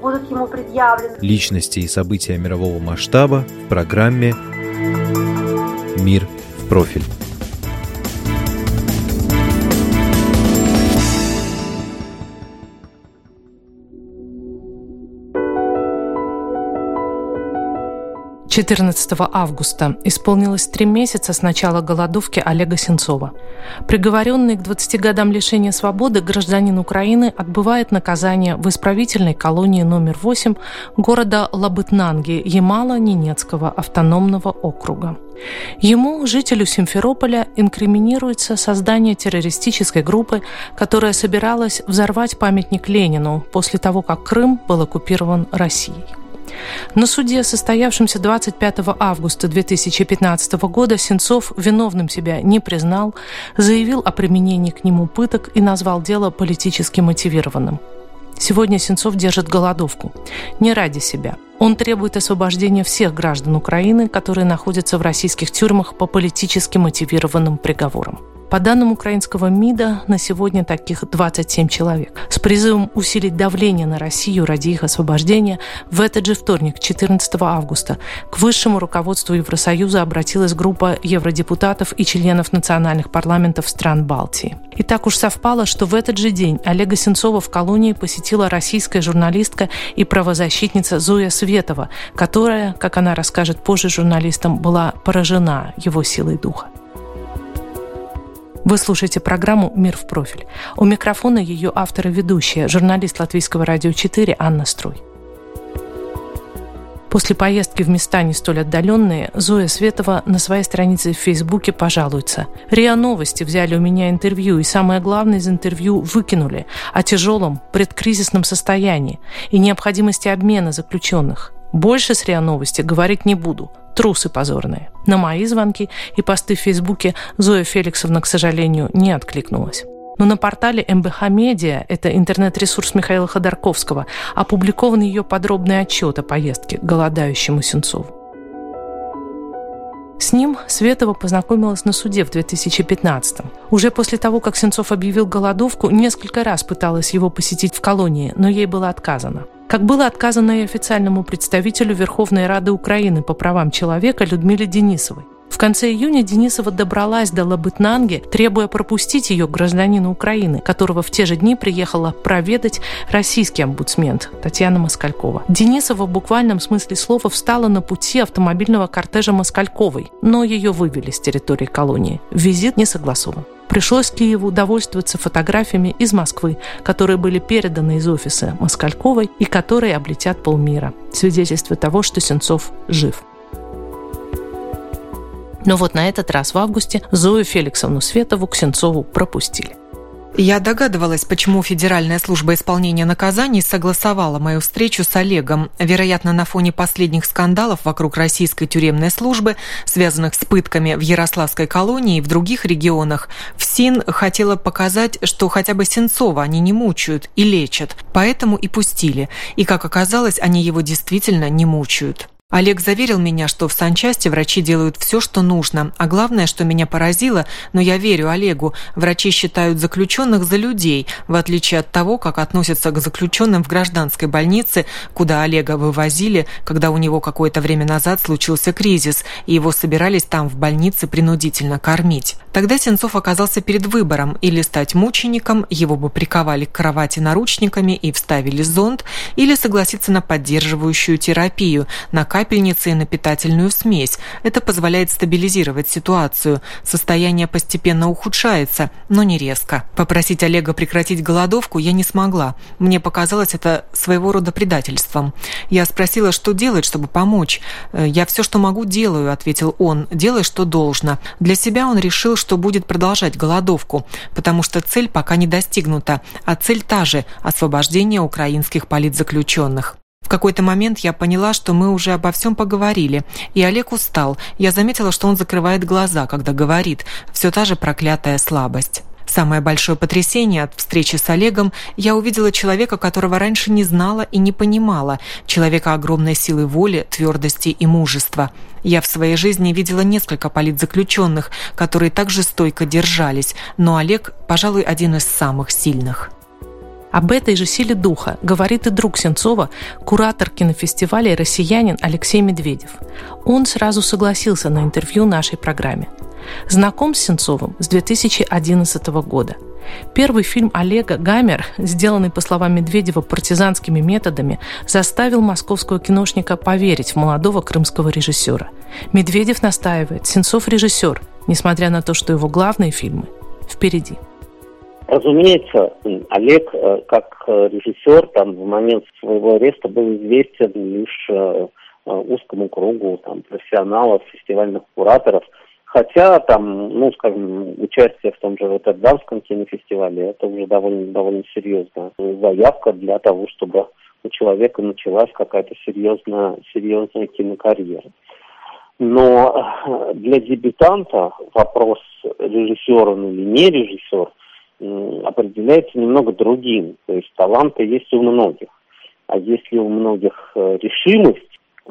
будут ему предъявлены. Личности и события мирового масштаба в программе «Мир в профиль». «14 августа исполнилось 3 месяца с начала голодовки Олега Сенцова. Приговоренный к 20 годам лишения свободы гражданин Украины отбывает наказание в исправительной колонии номер 8 города Лабытнанги Ямало-Ненецкого автономного округа. Ему, жителю Симферополя, инкриминируется создание террористической группы, которая собиралась взорвать памятник Ленину после того, как Крым был оккупирован Россией. На суде, состоявшемся 25 августа 2015 года, Сенцов виновным себя не признал, заявил о применении к нему пыток и назвал дело политически мотивированным. Сегодня Сенцов держит голодовку. Не ради себя. Он требует освобождения всех граждан Украины, которые находятся в российских тюрьмах по политически мотивированным приговорам. По данным украинского МИДа, на сегодня таких 27 человек. С призывом усилить давление на Россию ради их освобождения в этот же вторник, 14 августа, к высшему руководству Евросоюза обратилась группа евродепутатов и членов национальных парламентов стран Балтии. И так уж совпало, что в этот же день Олега Сенцова в колонии посетила российская журналистка и правозащитница Зоя Светова, которая, как она расскажет позже журналистам, была поражена его силой духа. Вы слушаете программу «Мир в профиль». У микрофона ее автор и ведущая, журналист Латвийского радио 4 Анна Струй. После поездки в места не столь отдаленные Зоя Светова на своей странице в Фейсбуке пожалуется. «РИА Новости взяли у меня интервью, и самое главное из интервью выкинули о тяжелом предкризисном состоянии и необходимости обмена заключенных. Больше с РИА Новости говорить не буду». Трусы позорные. На мои звонки и посты в Фейсбуке Зоя Феликсовна, к сожалению, не откликнулась. Но на портале МБХ-Медиа, это интернет-ресурс Михаила Ходорковского, опубликован ее подробный отчет о поездке к голодающему Сенцову. С ним Светова познакомилась на суде в 2015-м. Уже после того, как Сенцов объявил голодовку, несколько раз пыталась его посетить в колонии, но ей было отказано. Как было отказано и официальному представителю Верховной Рады Украины по правам человека Людмиле Денисовой. В конце июня Денисова добралась до Лабытнанги, требуя пропустить ее к гражданину Украины, которого в те же дни приехала проведать российский омбудсмен Татьяна Москалькова. Денисова в буквальном смысле слова встала на пути автомобильного кортежа Москальковой, но ее вывели с территории колонии. Визит не согласован. Пришлось Киеву довольствоваться фотографиями из Москвы, которые были переданы из офиса Москальковой и которые облетят полмира. Свидетельство того, что Сенцов жив. Но вот на этот раз в августе Зою Феликсовну Светову к Сенцову пропустили. Я догадывалась, почему Федеральная служба исполнения наказаний согласовала мою встречу с Олегом. Вероятно, на фоне последних скандалов вокруг российской тюремной службы, связанных с пытками в Ярославской колонии и в других регионах, ФСИН хотела показать, что хотя бы Сенцова они не мучают и лечат. Поэтому и пустили. И, как оказалось, они его действительно не мучают. Олег заверил меня, что в санчасти врачи делают все, что нужно. А главное, что меня поразило, но я верю Олегу, врачи считают заключенных за людей, в отличие от того, как относятся к заключенным в гражданской больнице, куда Олега вывозили, когда у него какое-то время назад случился кризис, и его собирались там в больнице принудительно кормить. Тогда Сенцов оказался перед выбором: или стать мучеником, его бы приковали к кровати наручниками и вставили зонд, или согласиться на поддерживающую терапию, на капельницы и на питательную смесь. Это позволяет стабилизировать ситуацию. Состояние постепенно ухудшается, но не резко. Попросить Олега прекратить голодовку я не смогла. Мне показалось это своего рода предательством. Я спросила, что делать, чтобы помочь. «Я все, что могу, делаю», — ответил он. «Делай, что должно». Для себя он решил, что будет продолжать голодовку, потому что цель пока не достигнута. А цель та же – освобождение украинских политзаключенных. В какой-то момент я поняла, что мы уже обо всем поговорили, и Олег устал. Я заметила, что он закрывает глаза, когда говорит. Все та же проклятая слабость. Самое большое потрясение от встречи с Олегом – я увидела человека, которого раньше не знала и не понимала, человека огромной силы воли, твердости и мужества. Я в своей жизни видела несколько политзаключенных, которые также стойко держались, но Олег, пожалуй, один из самых сильных. Об этой же силе духа говорит и друг Сенцова, куратор кинофестиваля и россиянин Алексей Медведев. Он сразу согласился на интервью нашей программе. Знаком с Сенцовым с 2011 года. Первый фильм Олега «Гаммер», сделанный, по словам Медведева, партизанскими методами, заставил московского киношника поверить в молодого крымского режиссера. Медведев настаивает, Сенцов режиссер, несмотря на то, что его главные фильмы впереди. Разумеется, Олег как режиссер там, в момент своего ареста был известен лишь узкому кругу там, профессионалов, фестивальных кураторов. Хотя там, участие в том же Роттердамском кинофестивале, это уже довольно серьезная заявка для того, чтобы у человека началась какая-то серьезная кинокарьера. Но для дебютанта вопрос, режиссер он или не режиссер, определяется немного другим. То есть таланты есть у многих. А если у многих решимость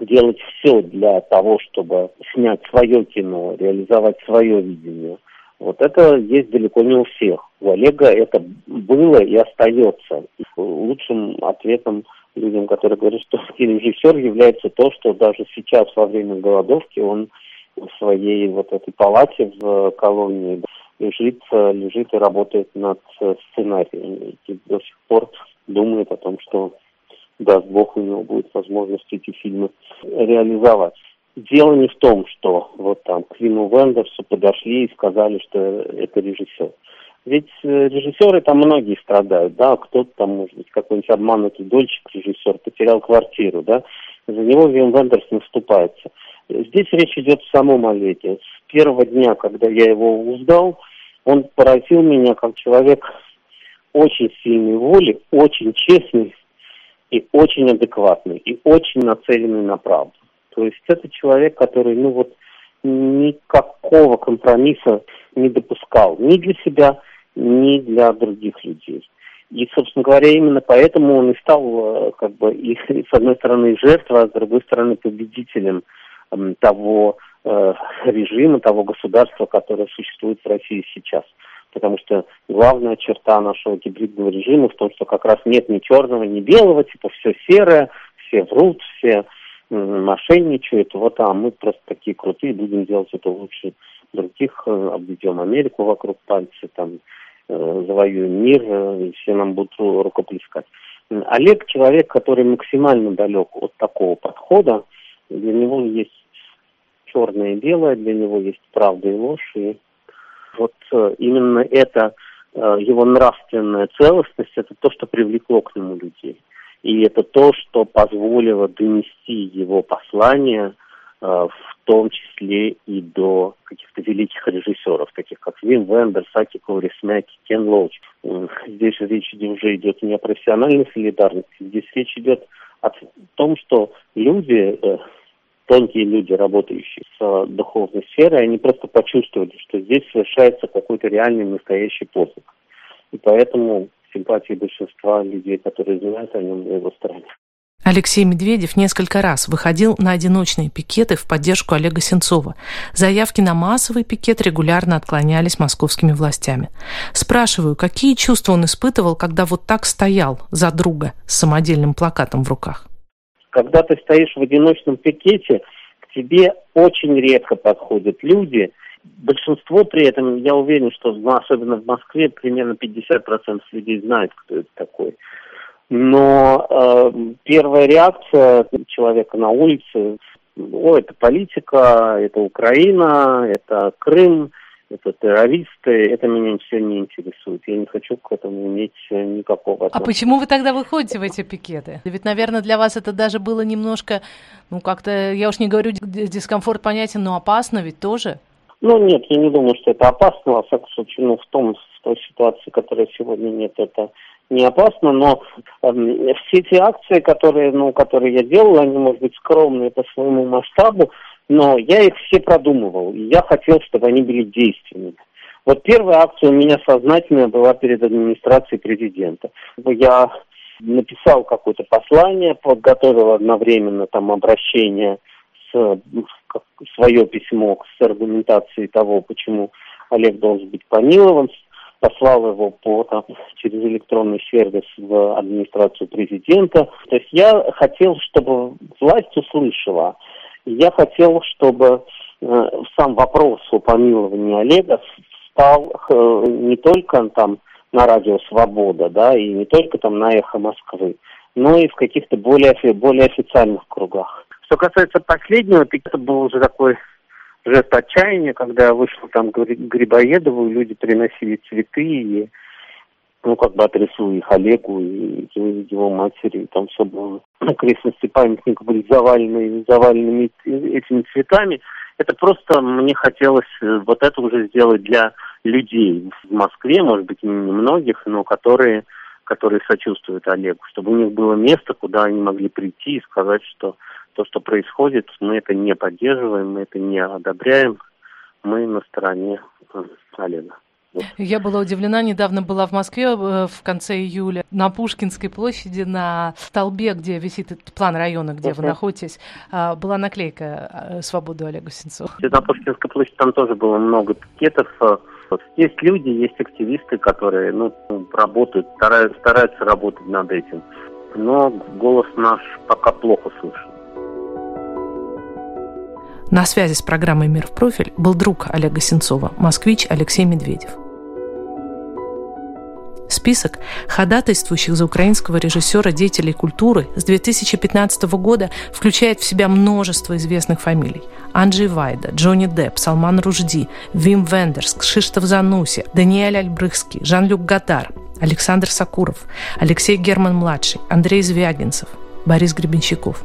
делать все для того, чтобы снять свое кино, реализовать свое видение, вот это есть далеко не у всех. У Олега это было и остается. Лучшим ответом людям, которые говорят, что режиссер, является то, что даже сейчас во время голодовки он в своей вот этой палате в колонии лежит и работает над сценарием. И до сих пор думает о том, что, даст Бог, у него будет возможность эти фильмы реализовать. Дело не в том, что вот там к Виму Вендерсу подошли и сказали, что это режиссер. Ведь режиссеры там многие страдают, да, кто-то там, может быть, какой-нибудь обманутый дольщик, режиссер, потерял квартиру, да, за него Вим Вендерс наступается. Здесь речь идет о самом Олеге. С первого дня, когда я его узнал, он поразил меня как человек очень сильной воли, очень честный и очень адекватный, и очень нацеленный на правду. То есть это человек, который, никакого компромисса не допускал ни для себя, ни для других людей. И, собственно говоря, именно поэтому он и стал, и, с одной стороны, жертвой, а с другой стороны, победителем того режима, того государства, которое существует в России сейчас. Потому что главная черта нашего гибридного режима в том, что как раз нет ни черного, ни белого, типа все серое, все врут, все мошенничают. Вот, а мы просто такие крутые, будем делать это лучше других, обведем Америку вокруг пальца, там, завоюем мир, и все нам будут рукоплескать. Олег человек, который максимально далек от такого подхода. Для него есть черное и белое, для него есть правда и ложь. И вот именно это, его нравственная целостность, это то, что привлекло к нему людей. И это то, что позволило донести его послание, в том числе и до каких-то великих режиссеров, таких как Вим Вендерс, Аки Каурисмяки, Кен Лоуч. Здесь речь уже идет не о профессиональной солидарности, здесь речь идет о том, что люди, тонкие люди, работающие с духовной сферой, они просто почувствовали, что здесь совершается какой-то реальный, настоящий подвиг. И поэтому симпатии большинства людей, которые знают о нем, на его стороне. Алексей Медведев несколько раз выходил на одиночные пикеты в поддержку Олега Сенцова. Заявки на массовый пикет регулярно отклонялись московскими властями. Спрашиваю, какие чувства он испытывал, когда вот так стоял за друга с самодельным плакатом в руках? Когда ты стоишь в одиночном пикете, к тебе очень редко подходят люди. Большинство при этом, я уверен, что особенно в Москве, примерно 50% людей знают, кто это такой. Но первая реакция человека на улице, это политика, это Украина, это Крым, это террористы, это меня все не интересует. Я не хочу к этому иметь никакого отношения. А почему вы тогда выходите в эти пикеты? Ведь, наверное, для вас это даже было немножко, я уж не говорю, дискомфорт понятен, но опасно ведь тоже. Нет, я не думаю, что это опасно. Во всяком случае, в той ситуации, которая сегодня нет, это не опасно, но все те акции, которые я делал, они, может быть, скромные по своему масштабу, но я их все продумывал, и я хотел, чтобы они были действенными. Вот первая акция у меня сознательная была перед администрацией президента. Я написал какое-то послание, подготовил одновременно там обращение, свое письмо с аргументацией того, почему Олег должен быть помилован, послал его через электронный сервис в администрацию президента. То есть я хотел, чтобы власть услышала. Я хотел, чтобы сам вопрос о помиловании Олега стал не только там на радио «Свобода», да, и не только там на «Эхо Москвы», но и в каких-то более официальных кругах. Что касается последнего, это был уже такой жест отчаяния, когда я вышел там к Грибоедову, люди приносили цветы и, адресую их Олегу и его матери. И там все было, окрестности памятника были завалены этими цветами. Это просто мне хотелось вот это уже сделать для людей в Москве, может быть, немногих, но которые сочувствуют Олегу, чтобы у них было место, куда они могли прийти и сказать, что то, что происходит, мы это не поддерживаем, мы это не одобряем, мы на стороне Олега. Я была удивлена, недавно была в Москве в конце июля на Пушкинской площади, на столбе, где висит этот план района, где вы находитесь, была наклейка «Свободу Олегу Сенцову». На Пушкинской площади там тоже было много пикетов. Есть люди, есть активисты, которые работают, стараются работать над этим, но голос наш пока плохо слышен. На связи с программой «Мир в профиль» был друг Олега Сенцова, москвич Алексей Медведев. Список ходатайствующих за украинского режиссера деятелей культуры с 2015 года включает в себя множество известных фамилий. Анджей Вайда, Джонни Депп, Салман Ружди, Вим Вендерс, Кшиштоф Зануси, Даниэль Альбрыхский, Жан-Люк Готар, Александр Сакуров, Алексей Герман-младший, Андрей Звягинцев, Борис Гребенщиков.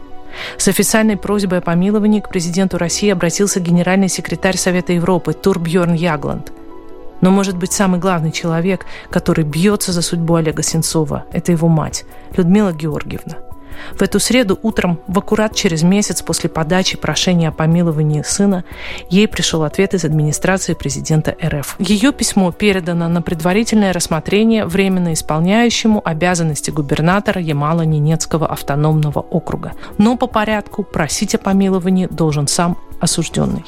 С официальной просьбой о помиловании к президенту России обратился генеральный секретарь Совета Европы Турбьерн Ягланд. Но, может быть, самый главный человек, который бьется за судьбу Олега Сенцова, это его мать, Людмила Георгиевна. В эту среду утром, в аккурат через месяц после подачи прошения о помиловании сына, ей пришел ответ из администрации президента РФ. Ее письмо передано на предварительное рассмотрение временно исполняющему обязанности губернатора Ямало-Ненецкого автономного округа. Но по порядку просить о помиловании должен сам осужденный.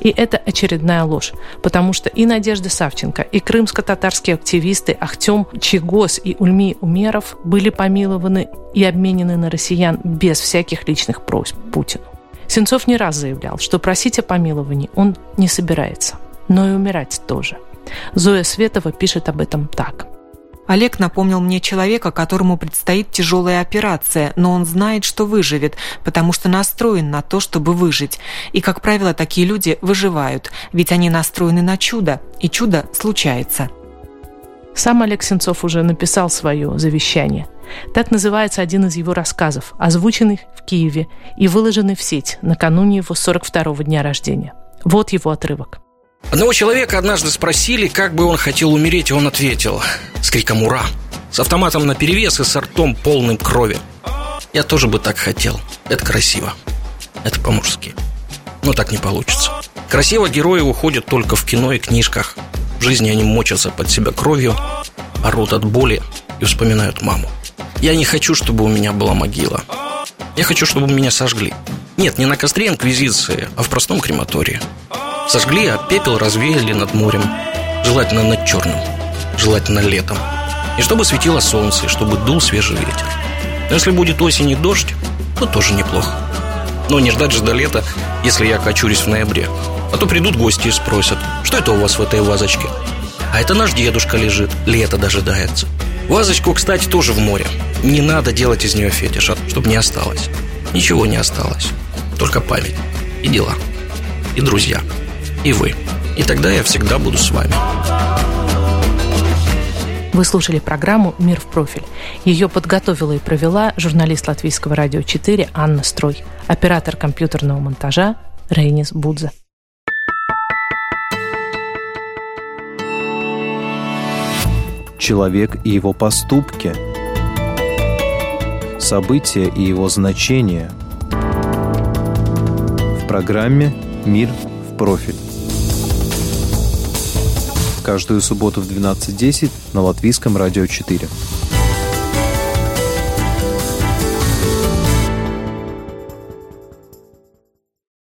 И это очередная ложь, потому что и Надежда Савченко, и крымско-татарские активисты Ахтем Чегос и Ульми Умеров были помилованы и обменены на россиян без всяких личных просьб Путину. Сенцов не раз заявлял, что просить о помиловании он не собирается, но и умирать тоже. Зоя Светова пишет об этом так. Олег напомнил мне человека, которому предстоит тяжелая операция, но он знает, что выживет, потому что настроен на то, чтобы выжить. И, как правило, такие люди выживают, ведь они настроены на чудо, и чудо случается. Сам Олег Сенцов уже написал свое завещание. Так называется один из его рассказов, озвученный в Киеве и выложенный в сеть накануне его 42-го дня рождения. Вот его отрывок. Одного человека однажды спросили, как бы он хотел умереть, и он ответил с криком «Ура!», с автоматом наперевес и с ртом полным крови. Я тоже бы так хотел. Это красиво. Это по-мужски. Но так не получится. Красиво герои уходят только в кино и книжках. В жизни они мочатся под себя кровью, орут от боли и вспоминают маму. Я не хочу, чтобы у меня была могила. Я хочу, чтобы меня сожгли. Нет, не на костре инквизиции, а в простом крематории. Сожгли, а пепел развеяли над морем. Желательно над черным. Желательно летом. И чтобы светило солнце, и чтобы дул свежий ветер. Но если будет осень и дождь, то тоже неплохо. Но не ждать же до лета, если я окочурюсь в ноябре. А то придут гости и спросят, что это у вас в этой вазочке? А это наш дедушка лежит, лето дожидается. Вазочку, кстати, тоже в море. Не надо делать из нее фетиш, чтобы не осталось. Ничего не осталось. Только память. И дела. И друзья. И вы. И тогда я всегда буду с вами. Вы слушали программу «Мир в профиль». Ее подготовила и провела журналист Латвийского радио 4 Анна Струй, оператор компьютерного монтажа Рейнис Будзе. человек и его поступки, события и его значения. В программе «Мир в профиль». Каждую субботу в 12:10 на Латвийском радио 4.